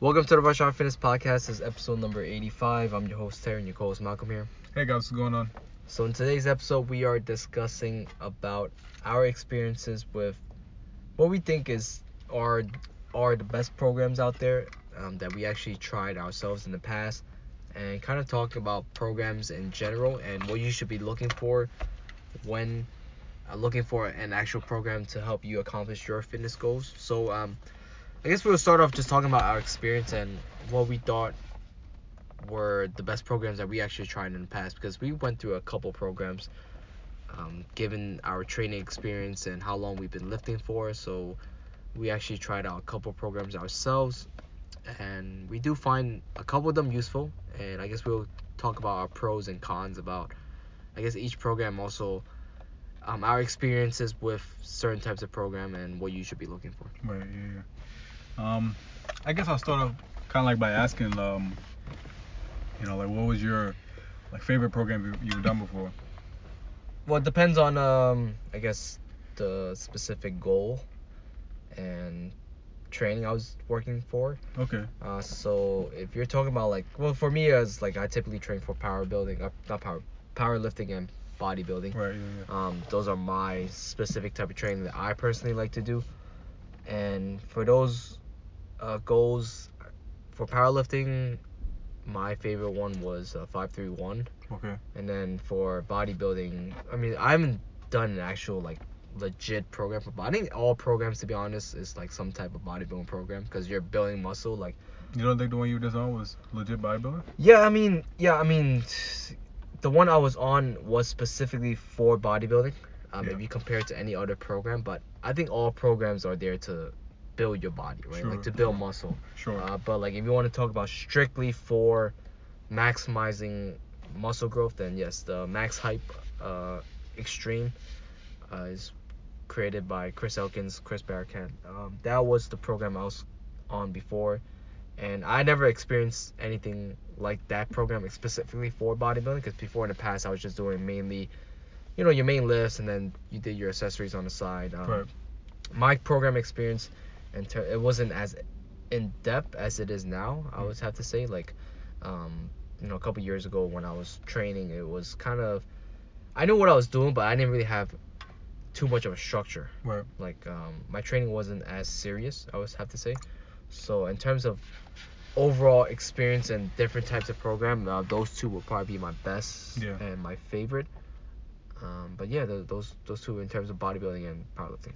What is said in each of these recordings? Welcome to the Rush Hour Fitness Podcast. This is episode number 85. I'm your host, Terry, and your co-host, Malcolm here. Hey, guys. What's going on? So in today's episode, we are discussing about our experiences with what we think are the best programs out there that we actually tried ourselves in the past, and kind of talk about programs in general and what you should be looking for when looking for an actual program to help you accomplish your fitness goals. So, I guess we'll start off just talking about our experience and what we thought were the best programs that we actually tried in the past, because we went through a couple programs given our training experience and how long we've been lifting for. So we actually tried out a couple programs ourselves, and we do find a couple of them useful, and I guess we'll talk about our pros and cons about, I guess, each program, also our experiences with certain types of program and what you should be looking for. Right, yeah. I guess I'll start off kind of like by asking, what was your favorite program you've done before? Well, it depends on, I guess, the specific goal and training I was working for. Okay. So if you're talking about for me, as I typically train for powerlifting and bodybuilding. Right. Yeah. Those are my specific type of training that I personally like to do, and for those goals for powerlifting, my favorite one was 5/3/1. Okay. And then for bodybuilding, I haven't done an actual legit program for bodybuilding. I think all programs, to be honest, is some type of bodybuilding program, because you're building muscle. You don't think the one you just on was legit bodybuilding? Yeah, the one I was on was specifically for bodybuilding. If you compare it to any other program, but I think all programs are there to build your body, right? Sure. To build muscle. Sure. But if you want to talk about strictly for maximizing muscle growth, then yes, the Max Hype Extreme is created by Chris Elkins, Chris Barrican. That was the program I was on before, and I never experienced anything like that program specifically for bodybuilding, because before, in the past, I was just doing mainly, your main lifts, and then you did your accessories on the side. Right. My program experience, and it wasn't as in depth as it is now. I would have to say, a couple years ago when I was training, it was kind of, I knew what I was doing, but I didn't really have too much of a structure. Right. My training wasn't as serious, I would have to say. So in terms of overall experience and different types of program, those two will probably be my best and my favorite. But yeah, those two in terms of bodybuilding and powerlifting.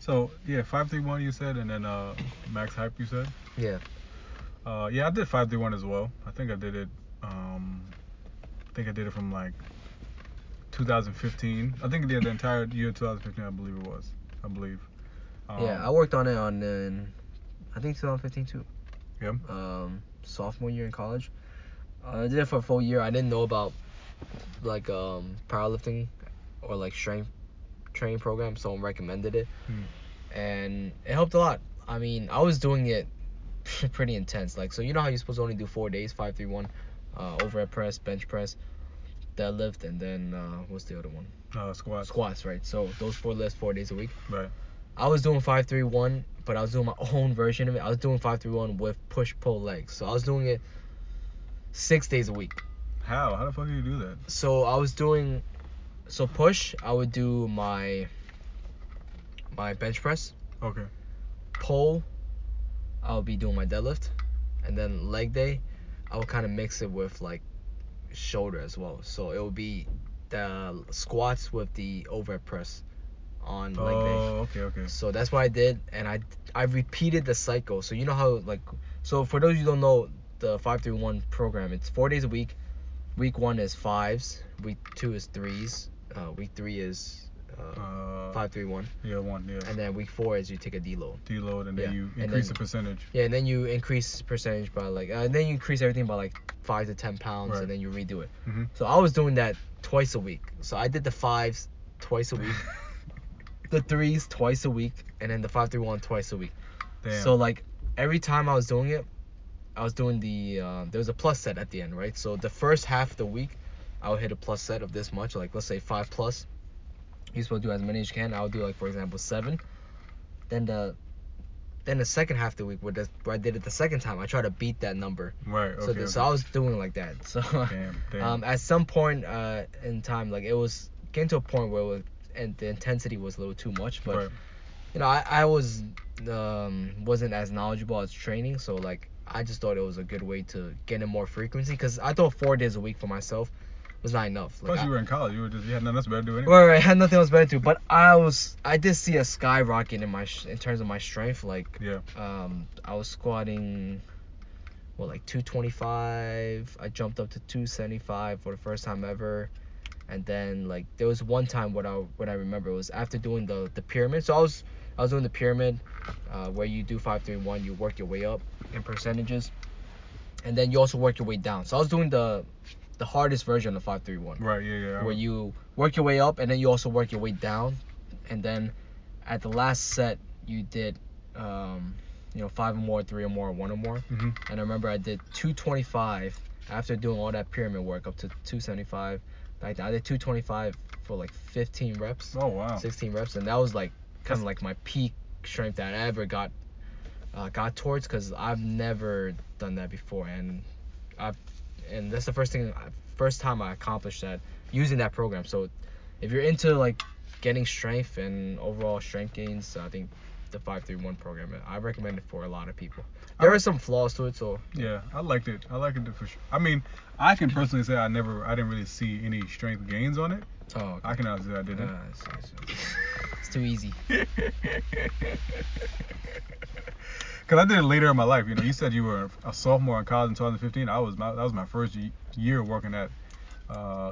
So yeah, 5/3/1 you said, and then Max Hype you said. Yeah. I did 5/3/1 as well. I think I did it. From 2015. I think I did the entire year 2015. I believe. I worked on it I think 2015 too. Yeah. Sophomore year in college. I did it for a full year. I didn't know about powerlifting or strength training program, someone recommended it, and it helped a lot. I was doing it pretty intense, so you know how you're supposed to only do 4 days, 5/3/1, overhead press, bench press, deadlift, and then what's the other one? Squats, right? So those 4 lifts, 4 days a week. Right. I was doing 5/3/1, but I was doing my own version of it. I was doing 5/3/1 with push-pull legs, so I was doing it 6 days a week. How the fuck do you do that? So I was doing, push, I would do my bench press. Okay. Pull, I would be doing my deadlift, and then leg day, I would kind of mix it with shoulder as well. So it would be the squats with the overhead press on leg day. Oh, okay. So that's what I did, and I repeated the cycle. So you know how so for those who don't know the 5/3/1 program, it's 4 days a week. Week 1 is 5s, week 2 is 3s, week 3 is 5/3/1. Yeah, 1, yeah. And then week 4 is you take a deload. Deload, and then you increase the percentage. Yeah, and then you increase percentage by and then you increase everything by 5 to 10 pounds, right. And then you redo it. Mm-hmm. So I was doing that twice a week. So I did the 5s twice a week, the 3s twice a week, and then the 5/3/1 twice a week. Damn. So every time I was doing it, I was doing there was a plus set at the end, right? So the first half of the week, I would hit a plus set of this much, let's say 5+. You're supposed to do as many as you can. I would do, for example, 7. Then the Then the second half of the week, where I did it the second time, I tried to beat that number. Right. Okay, so I was doing like that. So damn. At some point in time, like it was getting to a point where it was, and the intensity was a little too much. But right. You know, I was wasn't as knowledgeable as training, so like I just thought it was a good way to get in more frequency, because I thought 4 days a week for myself was not enough. Like, plus, you were in college. You had nothing else better to do anyway. Right, I had nothing else better to do. But I did see a skyrocket in my in terms of my strength. Like, yeah. I was squatting, 225. I jumped up to 275 for the first time ever. And then there was one time what I remember, it was after doing the pyramid. So I was doing the pyramid, where you do 5-3-1, you work your way up in percentages, and then you also work your way down. So I was doing the hardest version of 5-3-1. Right, yeah. Where you work your way up, and then you also work your way down. And then at the last set, you did, 5 or more, 3 or more, 1 or more. Mm-hmm. And I remember I did 225 after doing all that pyramid work up to 275. I did 225 for 15 reps. Oh, wow. 16 reps. And that was kind of my peak strength that I ever got towards, because I've never done that before. And that's the first time I accomplished that using that program. So if you're into getting strength and overall strength gains, I think the 5-3-1 program, I recommend it for a lot of people. There are some flaws to it, so yeah, I liked it for sure. I mean, I can personally say I didn't really see any strength gains on it. Oh, okay. I can honestly say I didn't. It's too easy. Because I did it later in my life. You said you were a sophomore in college in 2015. That was my first year working at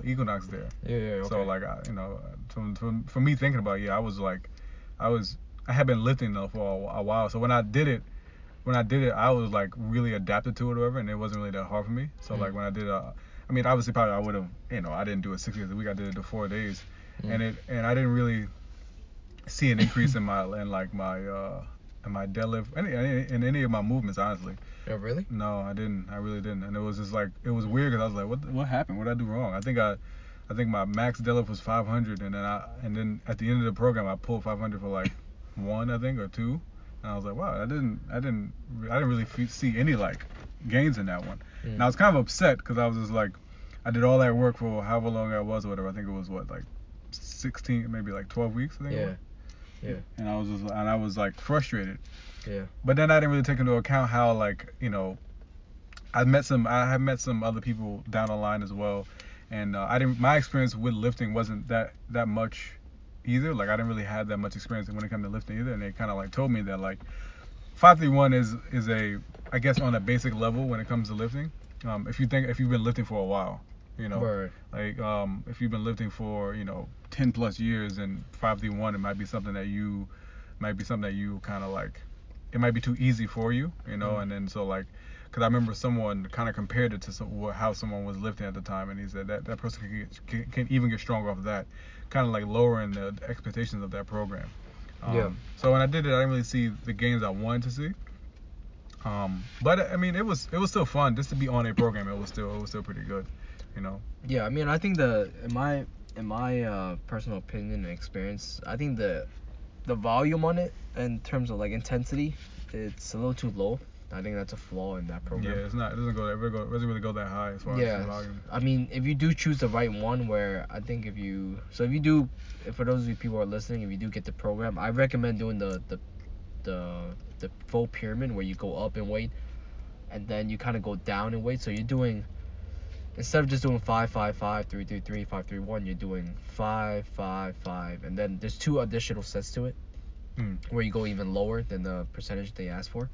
Equinox there. Yeah, okay. So, for me thinking about it, yeah, I had been lifting though for a while. So when I did it, I was really adapted to it or whatever, and it wasn't really that hard for me. So mm-hmm. When I did I mean, obviously probably I would have, I didn't do it 6 days a week. I did it to 4 days, mm-hmm. and I didn't really see an increase in my deadlift, any of my movements, honestly. Oh, really? No, I didn't. I really didn't. And it was just it was weird, because I was like, what happened? What did I do wrong? I think my max deadlift was 500, and then at the end of the program, I pulled 500 for one, I think, or two, and I was like, wow, I didn't really see any gains in that one. Mm. And I was kind of upset, because I was just I did all that work for however long I was or whatever. I think it was 16, maybe 12 weeks, I think. Yeah. It was. Yeah. And I was frustrated. Yeah. But then I didn't really take into account how I have met some other people down the line as well, and my experience with lifting wasn't that much either. I didn't really have that much experience when it comes to lifting either, and they kind of told me that 5-3-1 is a, I guess, on a basic level when it comes to lifting. If you've been lifting for a while. Right. If you've been lifting for 10 plus years, and 5-3-1, it might be something that you kind of it might be too easy for you, mm-hmm. And then so because I remember someone kind of compared it to how someone was lifting at the time, and he said that person can even get stronger off of that, kind of lowering the expectations of that program. So when I did it, I didn't really see the gains I wanted to see. But I mean, it was still fun just to be on a program. It was still pretty good. Yeah, I mean, I think in my personal opinion and experience, I think the volume on it in terms of intensity, it's a little too low. I think that's a flaw in that program. Yeah, it doesn't really go that high as far as the volume. I mean, if you do choose the right one, where I think for those of you people who are listening, if you do get the program, I recommend doing the full pyramid, where you go up in weight and then you kind of go down in weight. So you're doing, instead of just doing 5-5-5, 3-3-3, 5-3-1, you're doing 5-5-5, and then there's two additional sets to it, where you go even lower than the percentage they asked for,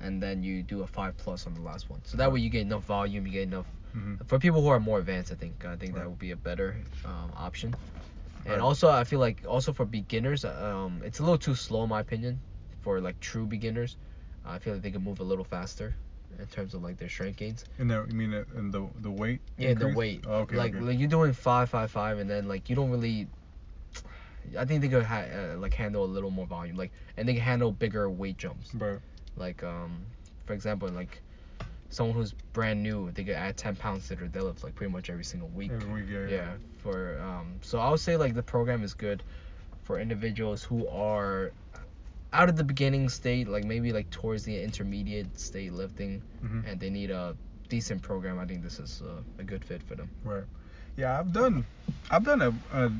and then you do a 5+ on the last one. So that way you get enough volume, you get enough. Mm-hmm. For people who are more advanced, I think that would be a better option. And also, I feel also for beginners, it's a little too slow in my opinion. For true beginners, I feel like they can move a little faster in terms of their strength gains. And you mean in the weight? Yeah, increase? The weight. Oh, okay, okay. You're doing 5-5-5, and then you don't really. I think they could handle a little more volume, and they can handle bigger weight jumps. Right. For example, someone who's brand new, they could add 10 pounds to their deadlift pretty much every single week. Yeah. For so I would say the program is good for individuals who are out of the beginning state, like maybe like towards the intermediate state lifting, mm-hmm. and they need a decent program, I think this is a good fit for them. Right. Yeah, I've done a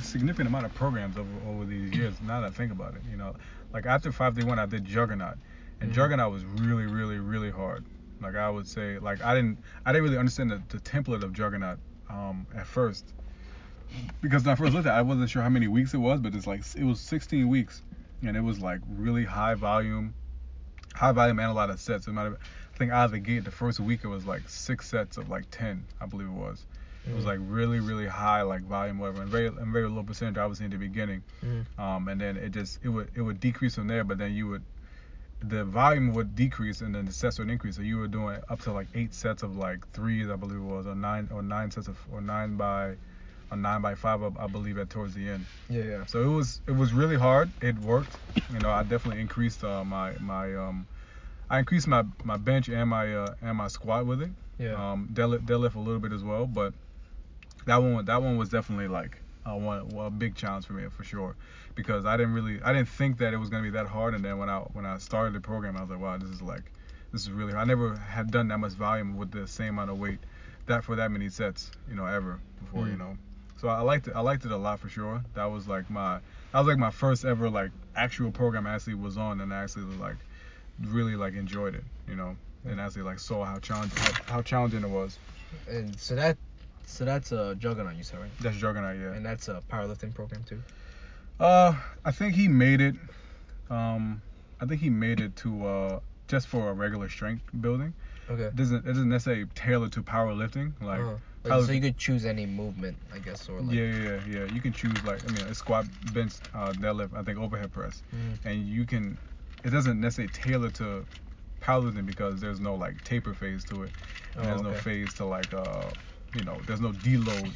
significant amount of programs over these years. Now that I think about it, you know, like after 5/3/1, I did Juggernaut, and mm-hmm. Juggernaut was really, really, really hard. Like I would say, like I didn't really understand the template of Juggernaut at first, because when I first looked at it, I wasn't sure how many weeks it was, but it's like it was 16 weeks, and it was like really high volume and a lot of sets. It might have, I think out of the gate, the first week it was like 6 sets of like 10, I believe it was. It was like really, really high, like volume, whatever, and very low percentage, obviously, in the beginning. Mm-hmm. And then it would decrease from there, but then the volume would decrease and then the sets would increase. So you were doing up to like 8 sets of like 3s, I believe it was, or 9 by 5, I believe, at towards the end. Yeah. So it was really hard. It worked. You know, I definitely increased my bench and my squat with it. Yeah. Deadlift a little bit as well, but that one was definitely like a big challenge for me for sure, because I didn't think that it was gonna be that hard, and then when I started the program, I was like, wow, this is really hard. I never had done that much volume with the same amount of weight for that many sets, you know, ever before, mm-hmm. you know. So I liked it a lot for sure. That was like my first ever like actual program I actually was on, and I actually like really like enjoyed it, you know. And as they like saw how challenging it was. And so that's a Juggernaut, you said, right? That's Juggernaut, yeah. And that's a powerlifting program too. I think he made it. I think he made it to just for a regular strength building. Okay. It doesn't necessarily tailor to powerlifting, like. Uh-huh. So you could choose any movement, I guess, or like. Yeah. You can choose like a squat, bench, deadlift, I think overhead press, and you can. It doesn't necessarily tailor to powerlifting because there's no like taper phase to it, and no phase to like there's no deload,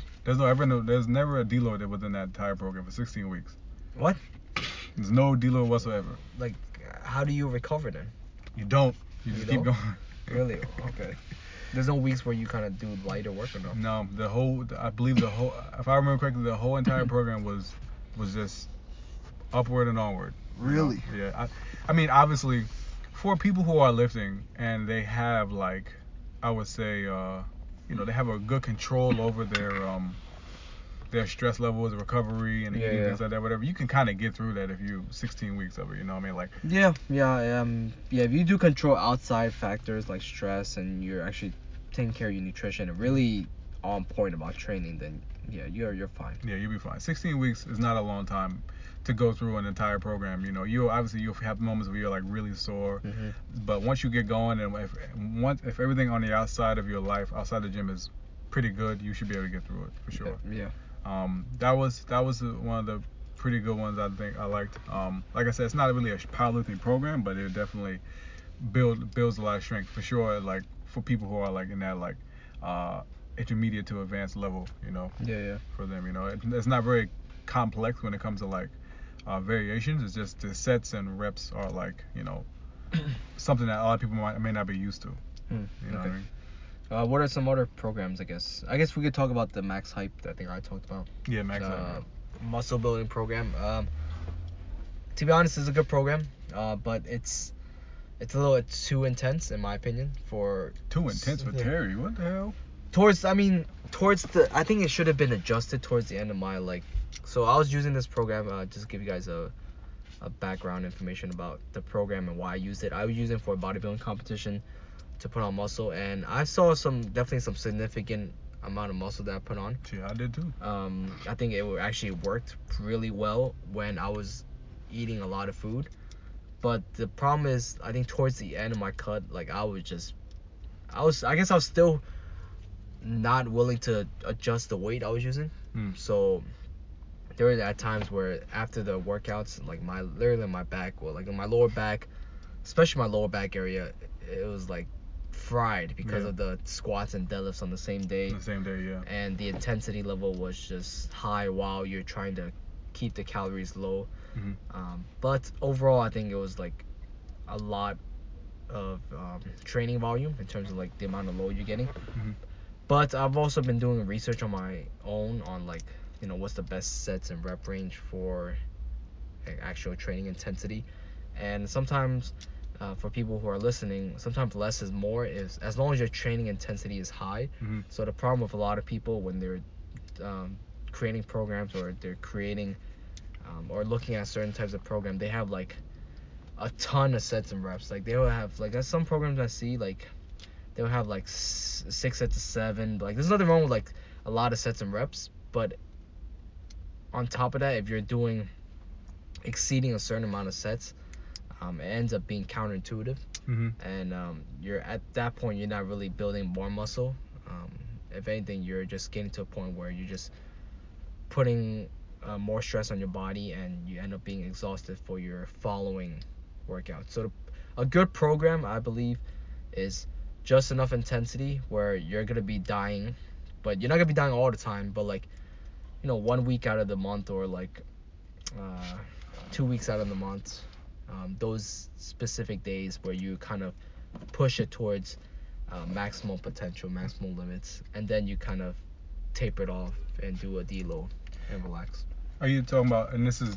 there's never a deload within that entire program for 16 weeks. What? There's no deload whatsoever. Like, how do you recover then? You don't. You just keep going. Really? Okay. There's no weeks where you kind of do lighter work or no? No, I believe if I remember correctly, the whole entire program was just upward and onward. Really? You know? Yeah. I mean, obviously, for people who are lifting and they have like, I would say, they have a good control over their stress levels, recovery, and things like that, whatever. You can kind of get through that if you 16 weeks of it. You know what I mean? Like. If you do control outside factors like stress, and you're actually taking care of your nutrition and really on point about training, then yeah, you're fine. Yeah, you'll be fine. 16 weeks is not a long time to go through an entire program. You know, you'll have moments where you're like really sore, mm-hmm. but once you get going, and if everything on the outside of your life, outside the gym, is pretty good, you should be able to get through it for sure. Yeah. That was one of the pretty good ones I think I liked. Like I said, it's not really a powerlifting program, but it definitely builds a lot of strength for sure. Like for people who are like in that like intermediate to advanced level, you know. Yeah. For them, you know, it's not very complex when it comes to like variations. It's just the sets and reps are like, you know, something that a lot of people may not be used to. You know what I mean? What are some other programs? I guess we could talk about the Max Hype that I think I talked about. Yeah, Max Hype. Muscle building program. To be honest, it's a good program, but it's a little bit too intense in my opinion for. Too intense for Terry? What the hell? I think it should have been adjusted towards the end of my like. So I was using this program, just to give you guys a background information about the program and why I used it. I was using it for a bodybuilding competition to put on muscle, and I saw definitely some significant amount of muscle that I put on. Yeah, I did too. I think it actually worked really well when I was eating a lot of food, but the problem is I think towards the end of my cut, like I was still not willing to adjust the weight I was using. So there were at times where after the workouts, like my lower back, especially my lower back area, it was like fried because of the squats and deadlifts on the same day. And the intensity level was just high while you're trying to keep the calories low. Mm-hmm. But overall, I think it was like a lot of training volume in terms of like the amount of load you're getting. Mm-hmm. But I've also been doing research on my own on like, you know, what's the best sets and rep range for actual training intensity. And sometimes for people who are listening, sometimes less is more, is as long as your training intensity is high. Mm-hmm. So the problem with a lot of people when they're creating programs, or they're creating or looking at certain types of program, they have like a ton of sets and reps. Like they will have, like at some programs I see, like they'll have like 6 sets of 7. Like there's nothing wrong with like a lot of sets and reps, but on top of that, if you're doing exceeding a certain amount of sets, it ends up being counterintuitive. Mm-hmm. And you're at that point, you're not really building more muscle. If anything, you're just getting to a point where you're just putting more stress on your body, and you end up being exhausted for your following workout. So a good program, I believe, is just enough intensity where you're going to be dying, but you're not going to be dying all the time, but like, you know, 1 week out of the month, or like 2 weeks out of the month, those specific days where you kind of push it towards maximum potential, maximum limits, and then you kind of taper it off and do a deload and relax. Are you talking about, and this is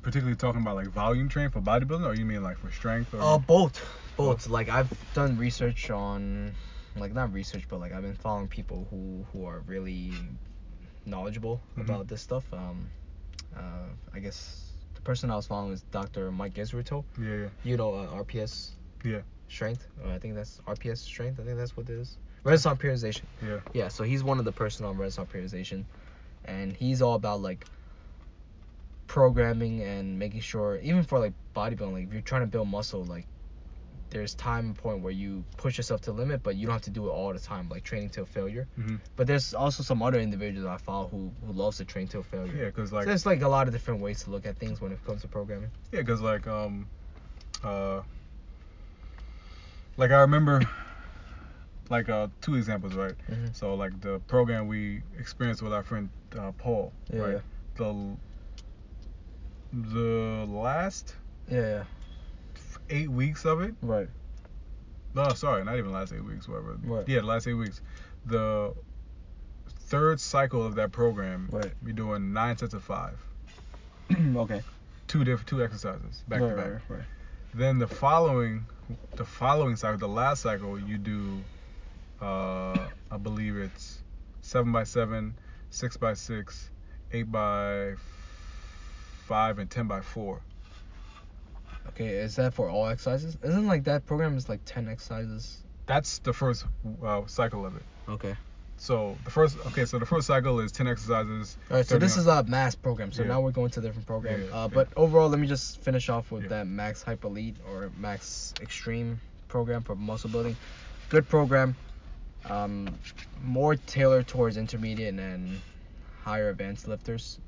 particularly talking about like volume training for bodybuilding, or you mean like for strength? Or both. Like I've done research on, like not research, but like I've been following people who are really knowledgeable mm-hmm. about this stuff. I guess the person I was following is Dr. Mike Israetel. Yeah. You know, RPS. Yeah. Strength. I think that's RPS strength. I think that's what it is. Renaissance Periodization. Yeah. Yeah. So he's one of the person on Renaissance Periodization, and he's all about like programming and making sure, even for like bodybuilding, like if you're trying to build muscle, like there's time and point where you push yourself to the limit, but you don't have to do it all the time, like training till failure. Mm-hmm. But there's also some other individuals I follow who loves to train till failure. Yeah, because like, so there's like a lot of different ways to look at things when it comes to programming. Yeah, because like I remember like two examples, right? Mm-hmm. So like the program we experienced with our friend Paul, yeah, right? Yeah. The last 8 weeks of it, right? No, sorry, not even last 8 weeks, whatever. Right. Yeah, the last 8 weeks, the third cycle of that program, right, we're doing 9 sets of 5. Okay. Two exercises back to back. Right. Then the following cycle, the last cycle, you do, I believe it's 7x7, 6x6, 8x5, and 10x4. Okay, is that for all exercises? Isn't like that program is like 10 exercises? That's the first cycle of it. Okay. So the first cycle is 10 exercises. All right, so this is a mass program. So now we're going to a different program. But overall, let me just finish off with that Max Hype Elite or Max Extreme program for muscle building. Good program. More tailored towards intermediate and higher advanced lifters.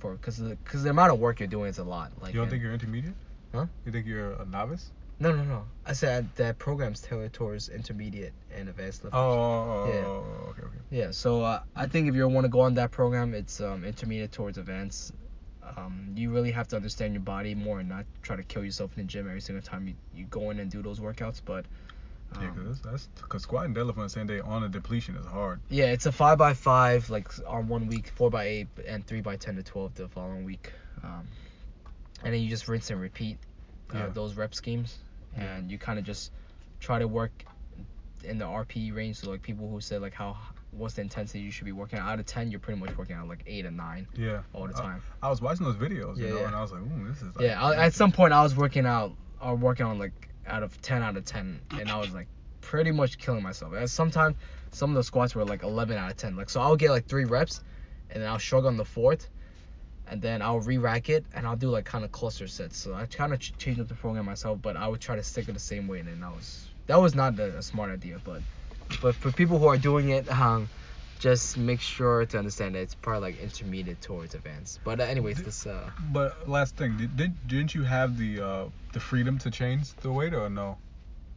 Because the amount of work you're doing is a lot. Like, you don't think you're intermediate? Huh? You think you're a novice? No. I said that program's tailored towards intermediate and advanced lifters. Okay. Yeah, so I think if you want to go on that program, it's intermediate towards advanced. You really have to understand your body more and not try to kill yourself in the gym every single time you go in and do those workouts. But because squat and deadlift on the same day on a depletion is hard. Yeah, it's a 5x5 like on 1 week, 4x8, and 3x10 to 12 the following week. And then you just rinse and repeat those rep schemes, and you kind of just try to work in the RPE range. So like people who said like what's the intensity you should be working out of 10, you're pretty much working out like 8 or 9. Yeah. All the time. I was watching those videos, and I was like, ooh, this is. Like, yeah. At some point, I was working on like out of 10, and I was like pretty much killing myself. And sometimes some of the squats were like 11 out of 10. Like so, I'll get like 3 reps, and then I'll shrug on the 4th. And then I'll re-rack it, and I'll do, like, kind of cluster sets. So I kind of changed up the program myself, but I would try to stick it the same way. And then that was not a smart idea. But for people who are doing it, just make sure to understand that it's probably, like, intermediate towards advanced. But anyways, But last thing, didn't you have the freedom to change the weight or no?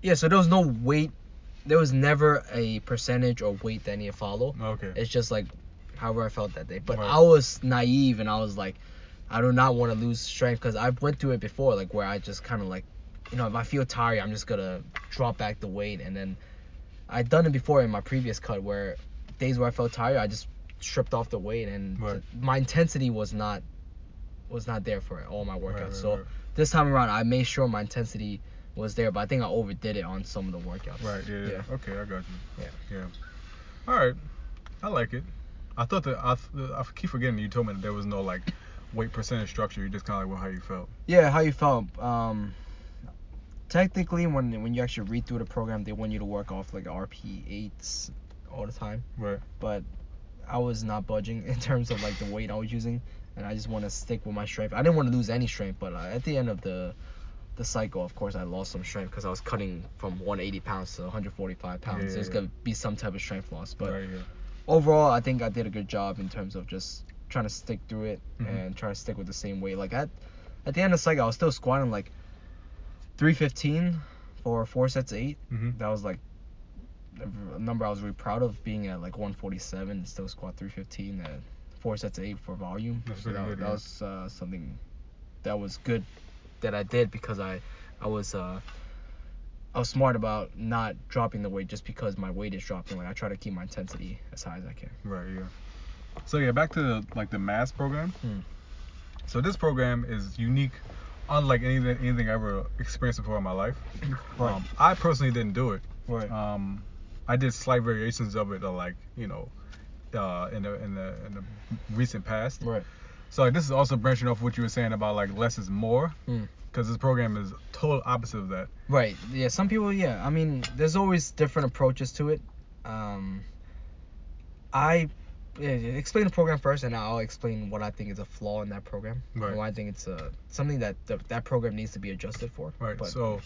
Yeah, so there was no weight. There was never a percentage or weight that I need to follow. Okay. It's just, like, however I felt that day. But right. I was naive, and I was like, I do not want to lose strength, because I went through it before, like where I just kind of like, you know, if I feel tired, I'm just going to drop back the weight. And then I'd done it before in my previous cut, where days where I felt tired, I just stripped off the weight, and my intensity was not was not there for all my workouts. Right. This time around, I made sure my intensity was there, but I think I overdid it on some of the workouts. Right. Yeah. Okay, I got you. Yeah. All right. I like it. I thought that I keep forgetting you told me that there was no like weight percentage structure. You just kind of like, well, how you felt. Yeah, how you felt. Technically, when you actually read through the program, they want you to work off like RP8s all the time. Right. But I was not budging in terms of like the weight I was using, and I just want to stick with my strength. I didn't want to lose any strength, but at the end of the cycle, of course, I lost some strength because I was cutting from 180 pounds to 145 pounds. Yeah. There's gonna be some type of strength loss, but overall, I think I did a good job in terms of just trying to stick through it and try to stick with the same weight. Like at the end of the cycle, I was still squatting like 315 for 4 sets of 8. That was like a number I was really proud of, being at like 147 and still squat 315 at 4 sets of 8 for volume. That was something that was good that I did, because I was smart about not dropping the weight just because my weight is dropping. Like I try to keep my intensity as high as I can. Right. Yeah. So yeah, back to the mass program. So this program is unique, unlike anything I ever experienced before in my life. Right. I personally didn't do it. Right. I did slight variations of it, like, you know, in the recent past. Right. So like, this is also branching off what you were saying about like less is more, because this program is total opposite of that. Right. Yeah. Some people. Yeah. I mean, there's always different approaches to it. Explain the program first, and I'll explain what I think is a flaw in that program. Right. And why I think it's something that that program needs to be adjusted for. Right. But, so,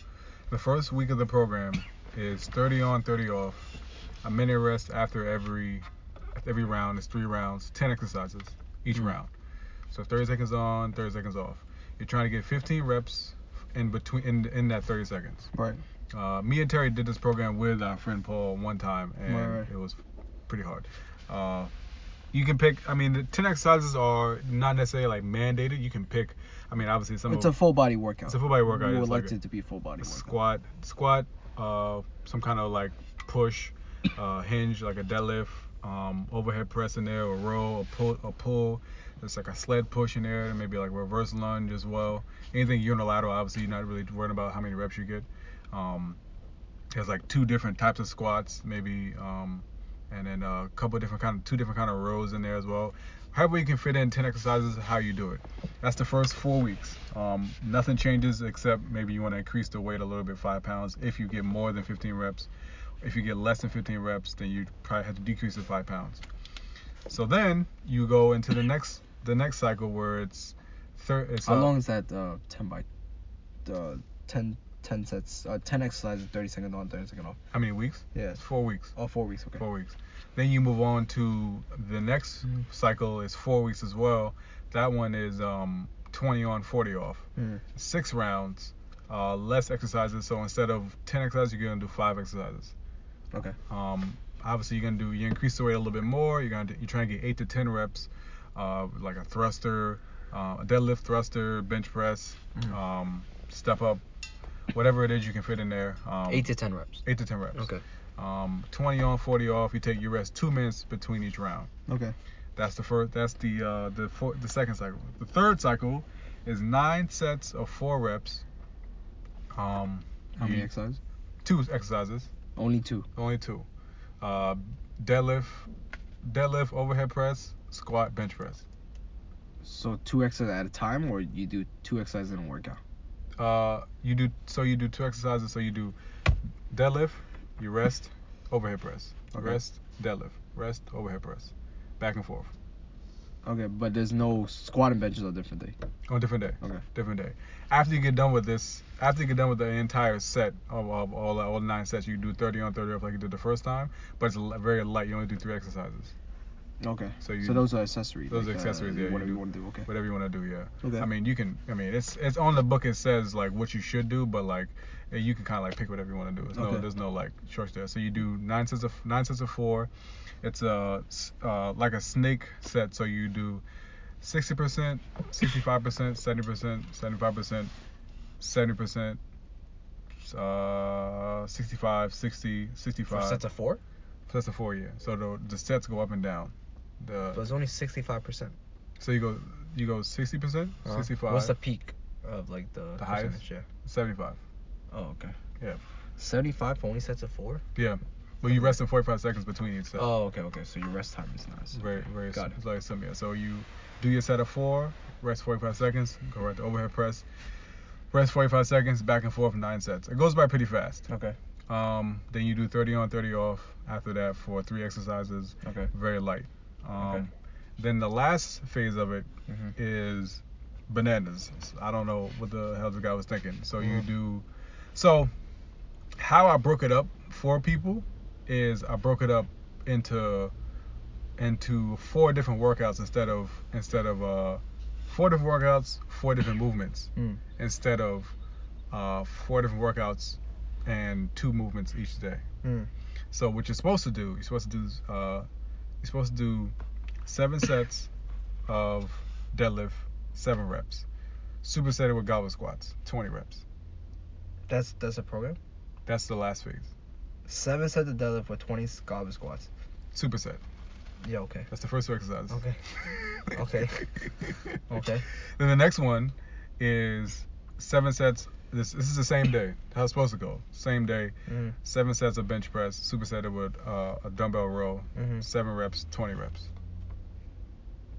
the first week of the program is 30 on, 30 off, a minute rest after every round. It's 3 rounds, 10 exercises each round. So 30 seconds on, 30 seconds off. You're trying to get 15 reps in that 30 seconds. Right. Me and Terry did this program with our friend Paul one time, and it was pretty hard. You can pick, I mean, the 10 exercises are not necessarily like mandated. You can pick, I mean, obviously it's a full body workout. It's a full body workout. We would like it to be a full body workout. Squat, some kind of like push, hinge, like a deadlift, overhead press in there, a row, a pull. There's like a sled push in there, maybe like reverse lunge as well. Anything unilateral, obviously, you're not really worried about how many reps you get. There's like 2 different types of squats, maybe, and then a couple of two different kind of rows in there as well. However you can fit in 10 exercises, how you do it. That's the first 4 weeks. Nothing changes except maybe you want to increase the weight a little bit, 5 pounds. If you get more than 15 reps, if you get less than 15 reps, then you probably have to decrease to 5 pounds. So then you go into the next cycle where it's how long is that 10 sets, 10 exercises, 30 seconds on, 30 seconds off. How many weeks? Yeah. 4 weeks. Oh, 4 weeks, okay. 4 weeks. Then you move on to the next cycle is 4 weeks as well. That one is 20 on, 40 off. 6 rounds, less exercises. So instead of 10 exercises, you're going to do 5 exercises. Okay. Obviously, you increase the weight a little bit more. You're trying to get 8 to 10 reps, like a thruster, a deadlift thruster, bench press, step up. Whatever it is you can fit in there. 8 to 10 reps. 8 to 10 reps. Okay. 20 on, 40 off. You take your rest 2 minutes between each round. Okay. That's the first. That's the second cycle. The third cycle is 9 sets of 4 reps. How many exercises? 2 exercises. Only two. Deadlift, overhead press, squat, bench press. So 2 exercises at a time, or you do 2 exercises in a workout? You do 2 exercises. So you do deadlift, you rest, overhead press. Okay. Rest, deadlift, rest, overhead press. Back and forth. Okay, but there's no squat and benches on a different day. On a different day. Okay. Different day. After you get done with this, after you get done with the entire set of all 9 sets, you do 30 on, 30 off like you did the first time, but it's very light. You only do 3 exercises. Okay. So those are accessories. Those are accessories, yeah. Whatever you want to do, okay. Whatever you want to do, yeah. Okay. I mean, it's on the book. It says like what you should do, but like you can kind of like pick whatever you want to do. There's no like shorts there. So you do 9 sets of 4. It's like a snake set. So you do 60%, 65%, 70%, 75%, 70%, 65, 60, 65. For sets of 4. Sets of 4, yeah. So the sets go up and down. But it's only 65%. So you go 60%, 65. What's the peak of like the highest? Yeah. 75. Oh, okay. Yeah. 75 for only sets of 4? Yeah. But you rest in 45 seconds between each set. Oh, okay. So your rest time is nice. Very like similar. So you do your set of 4, rest 45 seconds, go right to overhead press, rest 45 seconds, back and forth 9 sets. It goes by pretty fast. Okay. Then you do 30 on, 30 off after that for 3 exercises. Okay. Very light. Then the last phase of it is bananas. I don't know what the hell the guy was thinking. So you do... So how I broke it up for people is I broke it up into 4 different workouts instead of 4 different workouts, 4 different movements instead of 4 different workouts and 2 movements each day. So what you're supposed to do, you're supposed to do 7 sets of deadlift, 7 reps. Supersetted with goblet squats, 20 reps. That's a program? That's the last phase. 7 sets of deadlift with 20 goblet squats. Superset. Yeah, okay. That's the first 2 exercises. Okay. Okay. Then the next one is 7 sets. This is the same day. How it's supposed to go. Same day. 7 sets of bench press, supersetted with a dumbbell row. 7 reps, 20 reps.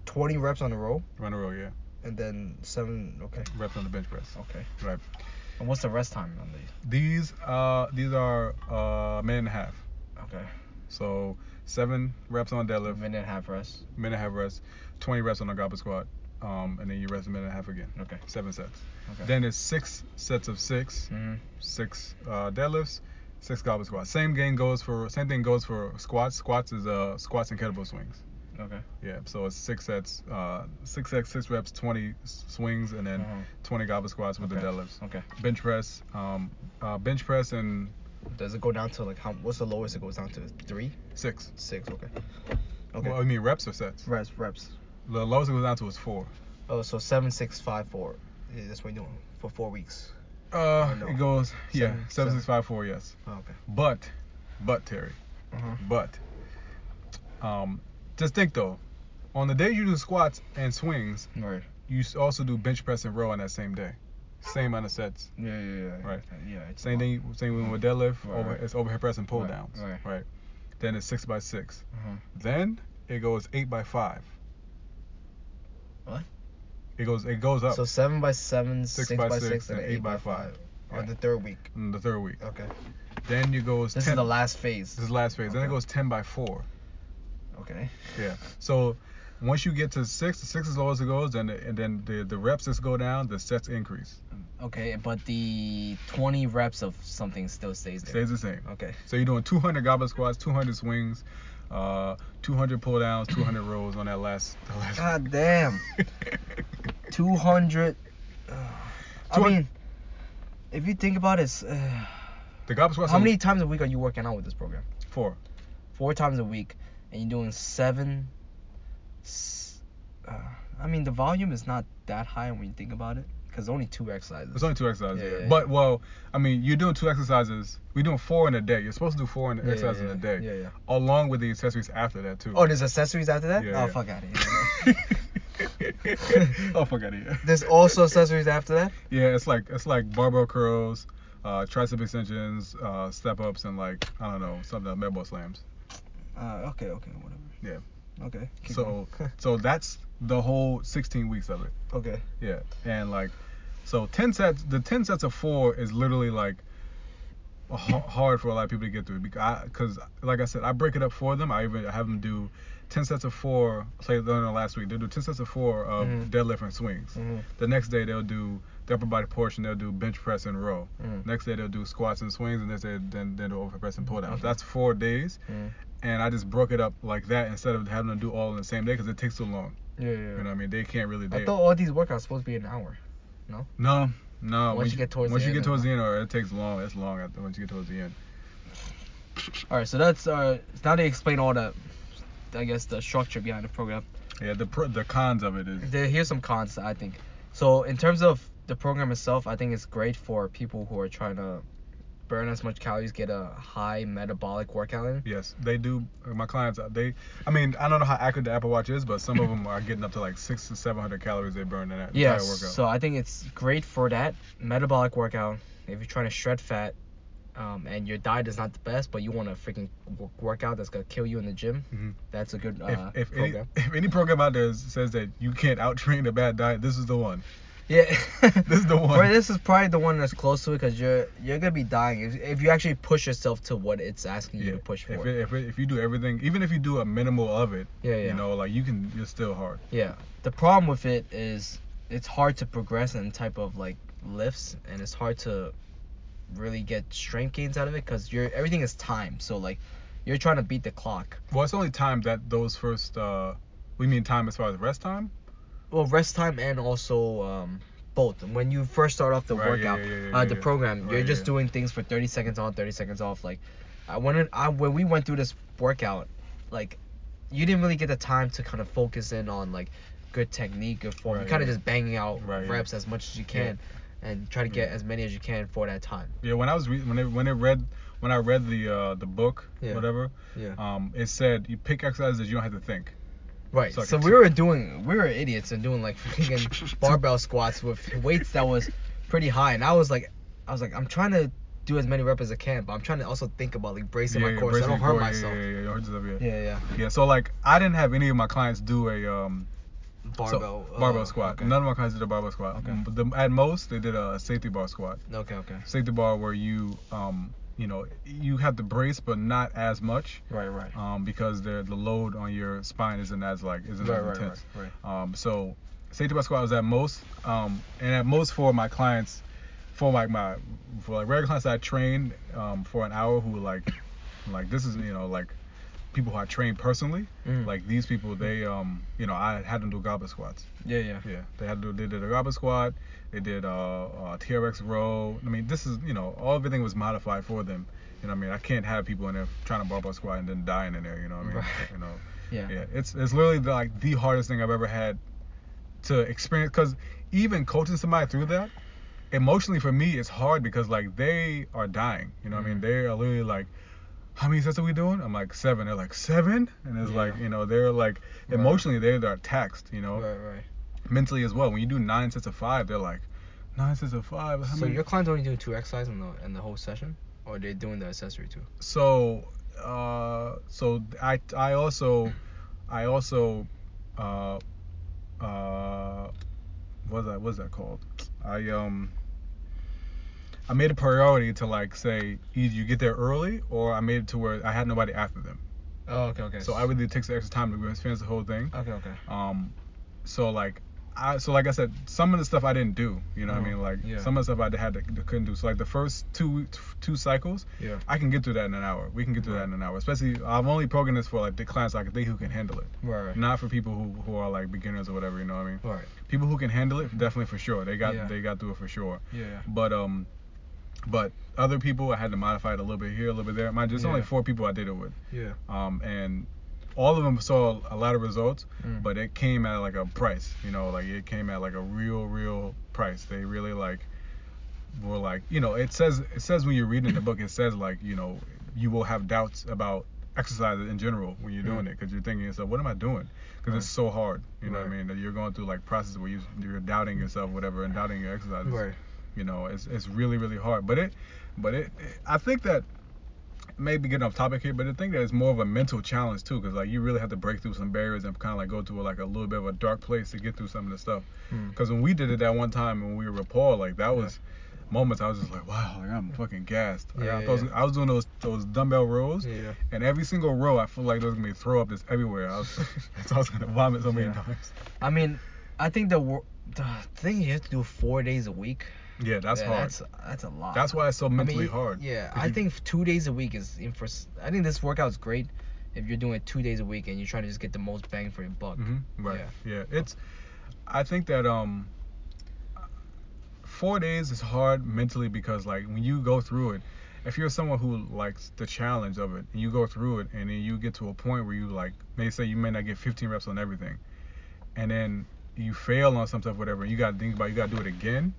20 reps on the row? On the row, yeah. And then 7, okay. Reps on the bench press. Okay. Right. And what's the rest time on these? These are a minute and a half. Okay. So 7 reps on deadlift. Minute and a half rest. 20 reps on the goblet squat. And then you rest a minute and a half again. Okay. 7 sets. Okay. Then it's 6 sets of 6. 6 deadlifts, 6 goblet squats. Same thing goes for squats. Squats and kettlebell swings. Okay. Yeah. So it's 6 sets, 6 reps, 20 swings, and then 20 goblet squats with the deadlifts. Okay. Bench press and. Does it go down to like how? What's the lowest it goes down to? 3? 6. 6. Okay. Well, I mean reps or sets? Reps. The lowest it goes down to is 4. Oh, so 7, 6, 5, 4. Yeah, that's what you're doing for 4 weeks. It goes 7, 6, 5, 4. Yes. Oh, okay. But Terry. Just think though, on the day you do squats and swings, right, you also do bench press and row on that same day, same amount of sets. Yeah. Right. Yeah. Same thing with deadlift. Right. It's overhead press and pull downs. Right. Then it's 6x6. Then it goes 8x5. What? It goes up. So 7x7, 6x6, and 8x5. On the 3rd week. On the 3rd week. Okay. Then it goes. This is the last phase. Okay. Then it goes 10x4. Okay. Yeah. So once you get to 6 is lowest it goes, and then the reps just go down, the sets increase. Okay, but the 20 reps of something still stays there. Stays the same. Okay. So you're doing 200 goblet squats, 200 swings, 200 pull downs, 200 rows on that last. God damn. 200. I mean, if you think about it, the goblet squats. How many times a week are you working out with this program? 4. 4 times a week. And you're doing 7. I mean, the volume is not that high when you think about it, because only 2 exercises. It's only 2 exercises. Yeah. But you're doing 2 exercises. We're doing 4 in a day. You're supposed to do 4 exercises in a day. Yeah. Along with the accessories after that too. Oh, there's accessories after that? Yeah, fuck out of here. There's also accessories after that? Yeah, it's like barbell curls, tricep extensions, step ups, and like I don't know, something like med ball slams. Okay, whatever. Yeah. Okay. So that's the whole 16 weeks of it. Okay. Yeah, and like, so 10 sets. The 10 sets of 4 is literally like hard for a lot of people to get through because, like I said, I break it up for them. I have them do 10 sets of 4. Say during the last week, they'll do 10 sets of 4 of deadlift and swings. The next day they'll do the upper body portion. They'll do bench press and row. Next day they'll do squats and swings, and then they'll overhead press and pull downs. That's 4 days. And I just broke it up like that instead of having to do all in the same day because it takes so long. Yeah. You know what I mean? They can't really... I thought all these workouts were supposed to be an hour. No? No. Once you get towards the end, it takes long. It's long once you get towards the end. All right, so that's... now they explain all the... I guess the structure behind the program. Yeah, the cons of it is... Here's some cons, I think. So in terms of the program itself, I think it's great for people who are trying to burn as much calories, get a high metabolic workout in? Yes, they do. My clients, I don't know how accurate the Apple Watch is, but some of them are getting up to like 600 to 700 calories they burn in that entire workout. So I think it's great for that metabolic workout. If you're trying to shred fat, and your diet is not the best, but you want a freaking workout that's gonna kill you in the gym, mm-hmm. that's a good if program. If any program out there says that you can't out train a bad diet, this is the one. Yeah, this is the one. Or this is probably the one that's close to it, because you're gonna be dying if you actually push yourself to what it's asking you to push for. If you do everything, even if you do a minimal of it, you know, like you're still hard. Yeah, the problem with it is it's hard to progress in type of like lifts, and it's hard to really get strength gains out of it, because everything is time. So like you're trying to beat the clock. Well, it's only time that those first. We mean time as far as rest time. Well, rest time and also both. When you first start off the workout, the program, you're just doing things for 30 seconds on, 30 seconds off. Like, when we went through this workout, like, you didn't really get the time to kind of focus in on, like, good technique, good form. You're kind of just banging out reps as much as you can and try to get as many as you can for that time. Yeah, when I was when I read the book, it said you pick exercises that you don't have to think. Right, so we were idiots and doing like freaking barbell squats with weights that was pretty high, and I was like, I'm trying to do as many reps as I can, but I'm trying to also think about like bracing my core so I don't hurt myself. Yeah. So like I didn't have any of my clients do a barbell squat. Okay. None of my clients did a barbell squat. Okay. At most they did a safety bar squat. Okay. Safety bar where you you know, you have to brace, but not as much. Right. Because the load on your spine isn't as intense. Right. So safety bar squat was at most, and at most for my clients, for regular clients that I train for an hour, who like this is, you know, like people who I train personally, like these people, they you know, I had them do goblet squats. Yeah. They did a goblet squat. They did a TRX row. I mean, this is, you know, all everything was modified for them. You know what I mean? I can't have people in there trying to barbell squat and then dying in there. You know what I mean? Right. You know. Yeah. It's literally the hardest thing I've ever had to experience. Because even coaching somebody through that, emotionally for me, it's hard because like they are dying. You know what I mean? They are literally like, how many sets are we doing? I'm like 7. They're like 7, and it's like, you know, they're like emotionally they're taxed. You know. Right. Mentally as well. When you do 9 sets of 5, they're like, 9 sets of 5. So your clients only do 2 exercises in the whole session, or they're doing the accessory too? So, I also what's that called? I made a priority to like say either you get there early, or I made it to where I had nobody after them. Oh, okay. So I really takes the extra time to experience the whole thing. Okay. So like I said, some of the stuff I didn't do, you know what I mean? Like some of the stuff I had that couldn't do. So like the first two cycles, I can get through that in an hour. We can get through that in an hour. Especially, I'm only programming this for like the clients I can think who can handle it. Right. Not for people who are like beginners or whatever, you know what I mean? Right. People who can handle it, definitely for sure. They got through it for sure. Yeah. But other people, I had to modify it a little bit here, a little bit there. Mind you, it's only 4 people I did it with. Yeah. And all of them saw a lot of results, but it came at like a price, you know, like it came at like a real price. They really like were like, you know, it says when you're reading the book, it says like, you know, you will have doubts about exercise in general when you're doing it, because you're thinking to yourself, what am I doing? Because it's so hard, you know what I mean? That you're going through like process where you're doubting yourself, whatever, and doubting your exercises. Right. You know, it's really, really hard. But I think that, maybe getting off topic here, but I think that it's more of a mental challenge too, because like you really have to break through some barriers and kind of like go to like a little bit of a dark place to get through some of the stuff. Because when we did it that one time when we were with Paul, like that was moments I was just like, wow, like I'm fucking gassed. Like, I was doing those dumbbell rows, and every single row I feel like there's gonna be throw up that's everywhere. I was gonna vomit so many times. I mean, I think the thing you have to do 4 days a week. Yeah, that's hard. That's a lot. That's why it's so mentally hard. Yeah, I think 2 days a week is... I think this workout is great if you're doing it 2 days a week and you're trying to just get the most bang for your buck. Mm-hmm, right. Yeah. It's... I think that 4 days is hard mentally because, like, when you go through it, if you're someone who likes the challenge of it, and you go through it and then you get to a point where you, like... They say you may not get 15 reps on everything. And then you fail on some stuff, whatever. You got to think about it. You got to do it again.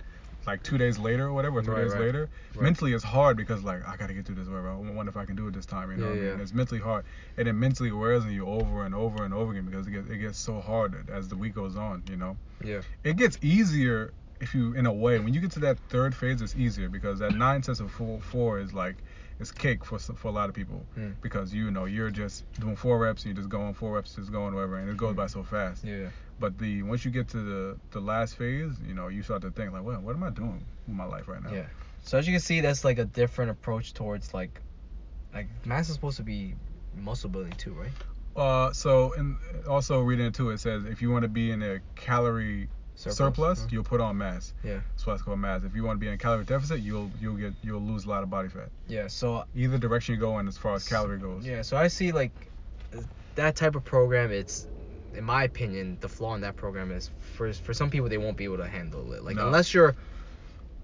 like 2 days later or whatever, or three days later. Right. Mentally, it's hard because, like, I got to get through this whatever. I wonder if I can do it this time, you know what I mean? It's mentally hard. And it mentally wears on you over and over and over again because it gets so hard as the week goes on, you know? Yeah. It gets easier if you, in a way, when you get to that third phase, it's easier because that 9 sets of 4 is, like, it's cake for a lot of people because, you know, you're just doing 4 reps, you're just going 4 reps, just going whatever, and it goes by so fast. Yeah. But once you get to the last phase, you know, you start to think, like, well, what am I doing with my life right now? Yeah. So as you can see, that's, like, a different approach towards, like mass is supposed to be muscle building too, right? So, and also reading it too, it says if you want to be in a calorie surplus, you'll put on mass. Yeah. That's why it's called mass. If you want to be in a calorie deficit, you'll lose a lot of body fat. Yeah. So either direction you go in as far as calorie goes. Yeah. So I see, like, that type of program. It's, in my opinion, the flaw in that program is for some people they won't be able to handle it. Like, unless your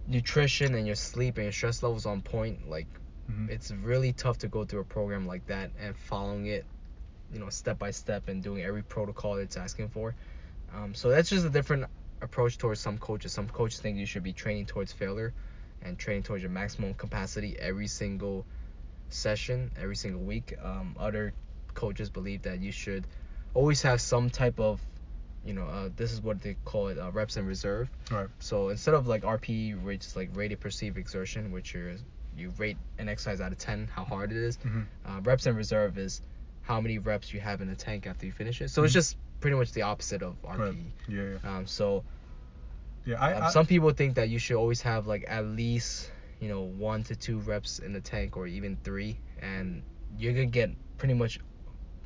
nutrition and your sleep and your stress levels on point, like, it's really tough to go through a program like that and following it, you know, step by step and doing every protocol it's asking for. So that's just a different approach towards some coaches. Some coaches think you should be training towards failure and training towards your maximum capacity every single session, every single week. Other coaches believe that you should always have some type of, you know, this is what they call it, reps in reserve. Right. So instead of, like, RPE, which is, like, rated perceived exertion, which you rate an exercise out of 10, how hard it is, reps in reserve is how many reps you have in the tank after you finish it. So it's just pretty much the opposite of RPE. Right. Yeah. Some people think that you should always have, like, at least, you know, 1 to 2 reps in the tank or even 3, and you're gonna get pretty much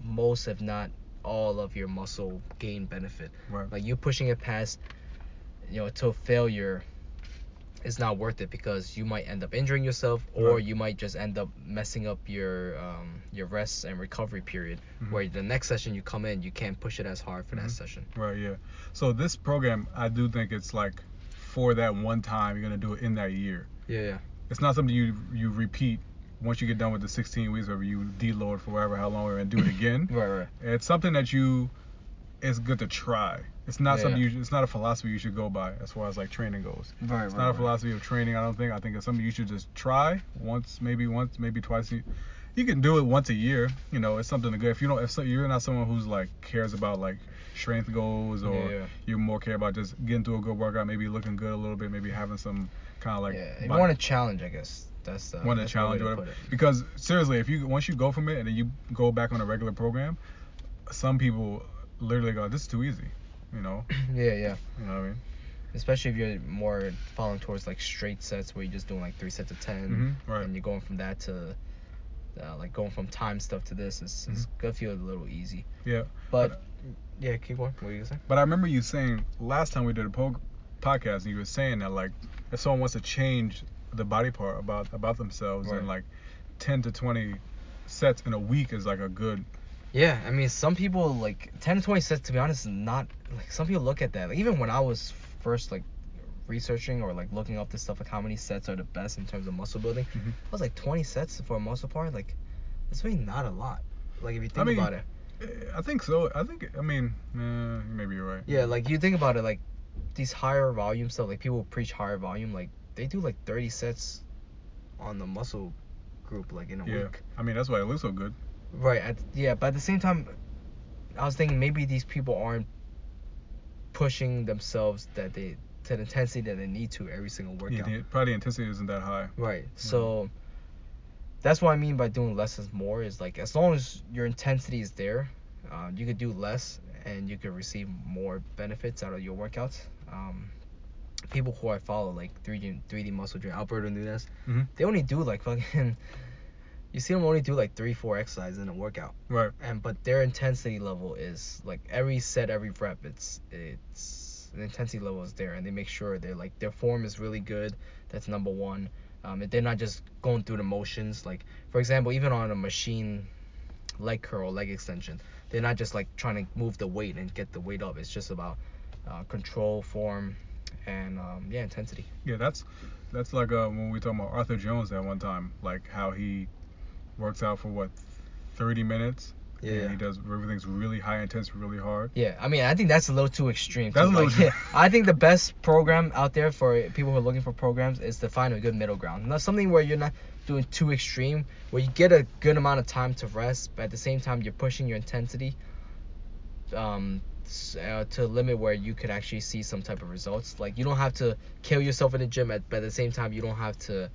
most, if not all, of your muscle gain benefit. Right. Like, you pushing it past, you know, till failure is not worth it because you might end up injuring yourself or you might just end up messing up your rest and recovery period where the next session you come in, you can't push it as hard for that session. Right, yeah. So this program, I do think it's, like, for that one time, you're going to do it in that year. Yeah, yeah. It's not something you repeat once you get done with the 16 weeks where you deload for whatever, how long, and do it again. right. It's something that it's good to try. It's not something it's not a philosophy you should go by as far as, like, training goes. Right. It's not a philosophy of training, I don't think. I think it's something you should just try once, maybe twice. You can do it once a year. You know, it's something to go. If you're not someone who's, like, cares about, like, strength goals or you more care about just getting through a good workout, maybe looking good a little bit, maybe having some kind of, like, if you want a challenge, I guess. That's one of the challenge or whatever. Because seriously, if you once you go from it and then you go back on a regular program, some people literally go, "This is too easy," you know. Yeah. You know what I mean? Especially if you're more following towards, like, straight sets where you're just doing, like, 3 sets of 10, right? And you're going from that to like going from time stuff to this, it's gonna feel a little easy. Yeah. But yeah, keep going. What were you gonna say? But I remember you saying last time we did a podcast, you were saying that, like, if someone wants to change the body part about themselves, right, and, like, 10 to 20 sets in a week is, like, a good... Yeah, I mean, some people, like, 10 to 20 sets, to be honest, is not... Like, some people look at that. Like, even when I was first, like, researching or, like, looking up this stuff, like, how many sets are the best in terms of muscle building, I was, like, 20 sets for a muscle part? Like, that's really not a lot. Like, if you think about it. I think so. Maybe you're right. Yeah, like, you think about it, like, these higher volume stuff, like, people preach higher volume, like, they do, like, 30 sets on the muscle group, like, in a week. I mean, that's why it looks so good. Right. But at the same time, I was thinking maybe these people aren't pushing themselves to the intensity that they need to every single workout. Yeah, probably the intensity isn't that high. Right. So that's what I mean by doing less is more, is, like, as long as your intensity is there, you could do less and you could receive more benefits out of your workouts. People who I follow, like 3D Muscle Journey, Alberto Nunez, they only do, like, fucking... You see them only do, like, 3-4 exercises in a workout. Right. But their intensity level is, like, every set, every rep, it's the intensity level is there, and they make sure they're, like, their form is really good. That's number one. And they're not just going through the motions. Like, for example, even on a machine leg curl, leg extension, they're not just, like, trying to move the weight and get the weight up. It's just about control, form, and intensity. Yeah, that's like when we talking about Arthur Jones that one time, like, how he works out for 30 minutes Yeah. And he does everything's really high intense, really hard. Yeah, I mean, I think that's a little too extreme. That's too. A little like, I think the best program out there for people who are looking for programs is to find a good middle ground. Not something where you're not doing too extreme, where you get a good amount of time to rest, but at the same time you're pushing your intensity to a limit where you could actually see some type of results. Like, you don't have to kill yourself in the gym, but at the same time you don't have to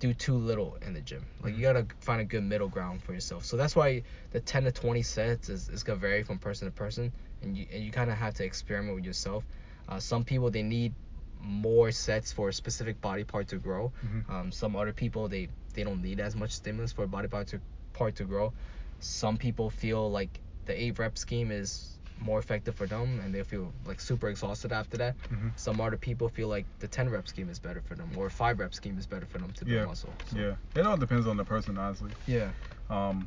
do too little in the gym. Like, you gotta find a good middle ground for yourself. So that's why the 10 to 20 sets is gonna vary from person to person, and you kind of have to experiment with yourself. Some people, they need more sets for a specific body part to grow. Some other people, they don't need as much stimulus for a body part to grow. Some people feel like the 8-rep scheme is more effective for them, and they feel like super exhausted after that. Some other people feel like the 10-rep scheme is better for them, or 5-rep scheme is better for them to build muscle. So. Yeah, it all depends on the person, honestly. Yeah. I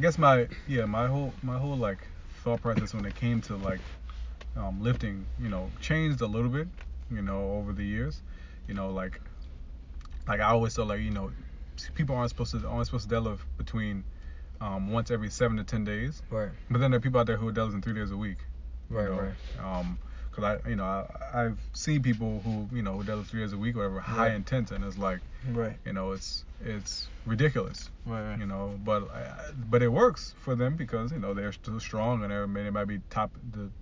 guess my whole like thought process when it came to like lifting, changed a little bit, over the years, like I always thought, people aren't supposed to deadlift between once every 7 to 10 days. Right. But then there are people out there who deadlift 3 days a week. Right. Right. Because I've seen people who who deadlift 3 days a week, whatever, high intense, and it's like, right. It's ridiculous. Right. But it works for them because they're still strong, and they might be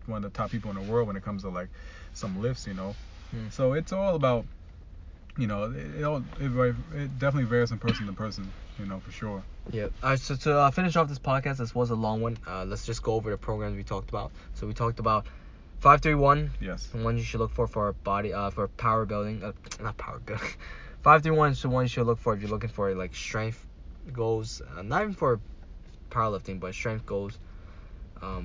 one of the top people in the world when it comes to like some lifts. So it's all about it definitely varies from person to person. For sure. Yeah. All right, so to finish off this podcast, this was a long one. Let's just go over the programs we talked about. So we talked about 5/3/1. Yes. The one you should look for body for power building. Not power building. 5/3/1 is the one you should look for if you're looking for like strength goals. Not even for powerlifting, but strength goals.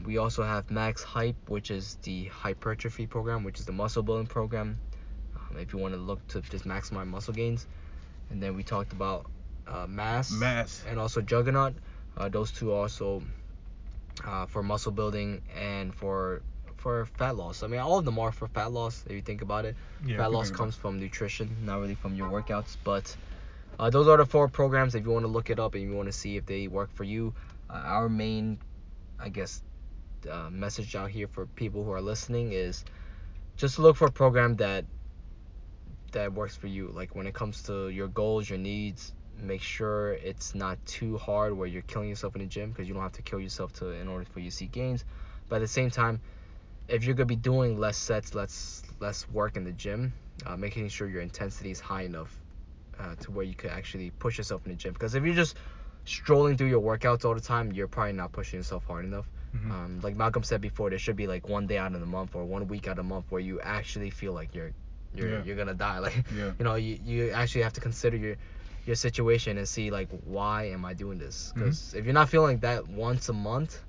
We also have Max Hype, which is the hypertrophy program, which is the muscle building program. If you want to look to just maximize muscle gains. And then we talked about mass and also Juggernaut. Those two also for muscle building and for fat loss. I mean, all of them are for fat loss if you think about it. Yeah, fat loss comes from nutrition, not really from your workouts. But those are the four programs if you want to look it up and you want to see if they work for you. Our main, I guess, message out here for people who are listening is just look for a program that works for you. Like, when it comes to your goals, your needs, make sure it's not too hard where you're killing yourself in the gym, because you don't have to kill yourself in order for you to see gains. But at the same time, if you're going to be doing less sets, less work in the gym, making sure your intensity is high enough to where you could actually push yourself in the gym. Because if you're just strolling through your workouts all the time, you're probably not pushing yourself hard enough. Like Malcolm said before, there should be like one day out of the month or 1 week out of the month where you actually feel like you're gonna die. Like, you actually have to consider your situation and see like, why am I doing this? Because if you're not feeling like that once a month,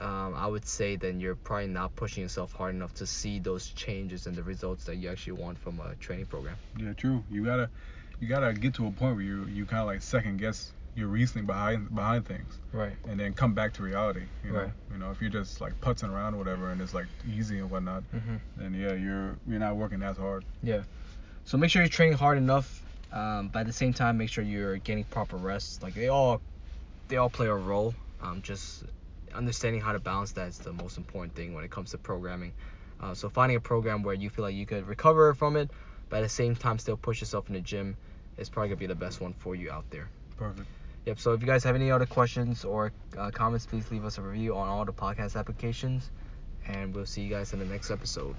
I would say then you're probably not pushing yourself hard enough to see those changes and the results that you actually want from a training program. Yeah, true. You gotta get to a point where you kind of like second guess your reasoning behind things. Right. And then come back to reality. Right. If you're just like putzing around or whatever and it's like easy and whatnot, then yeah, you're not working as hard. Yeah. So make sure you're training hard enough. But at the same time, make sure you're getting proper rest. Like, they all play a role. Just understanding how to balance that is the most important thing when it comes to programming. So finding a program where you feel like you could recover from it, but at the same time still push yourself in the gym, is probably gonna be the best one for you out there. Perfect. Yep. So if you guys have any other questions or comments, please leave us a review on all the podcast applications, and we'll see you guys in the next episode.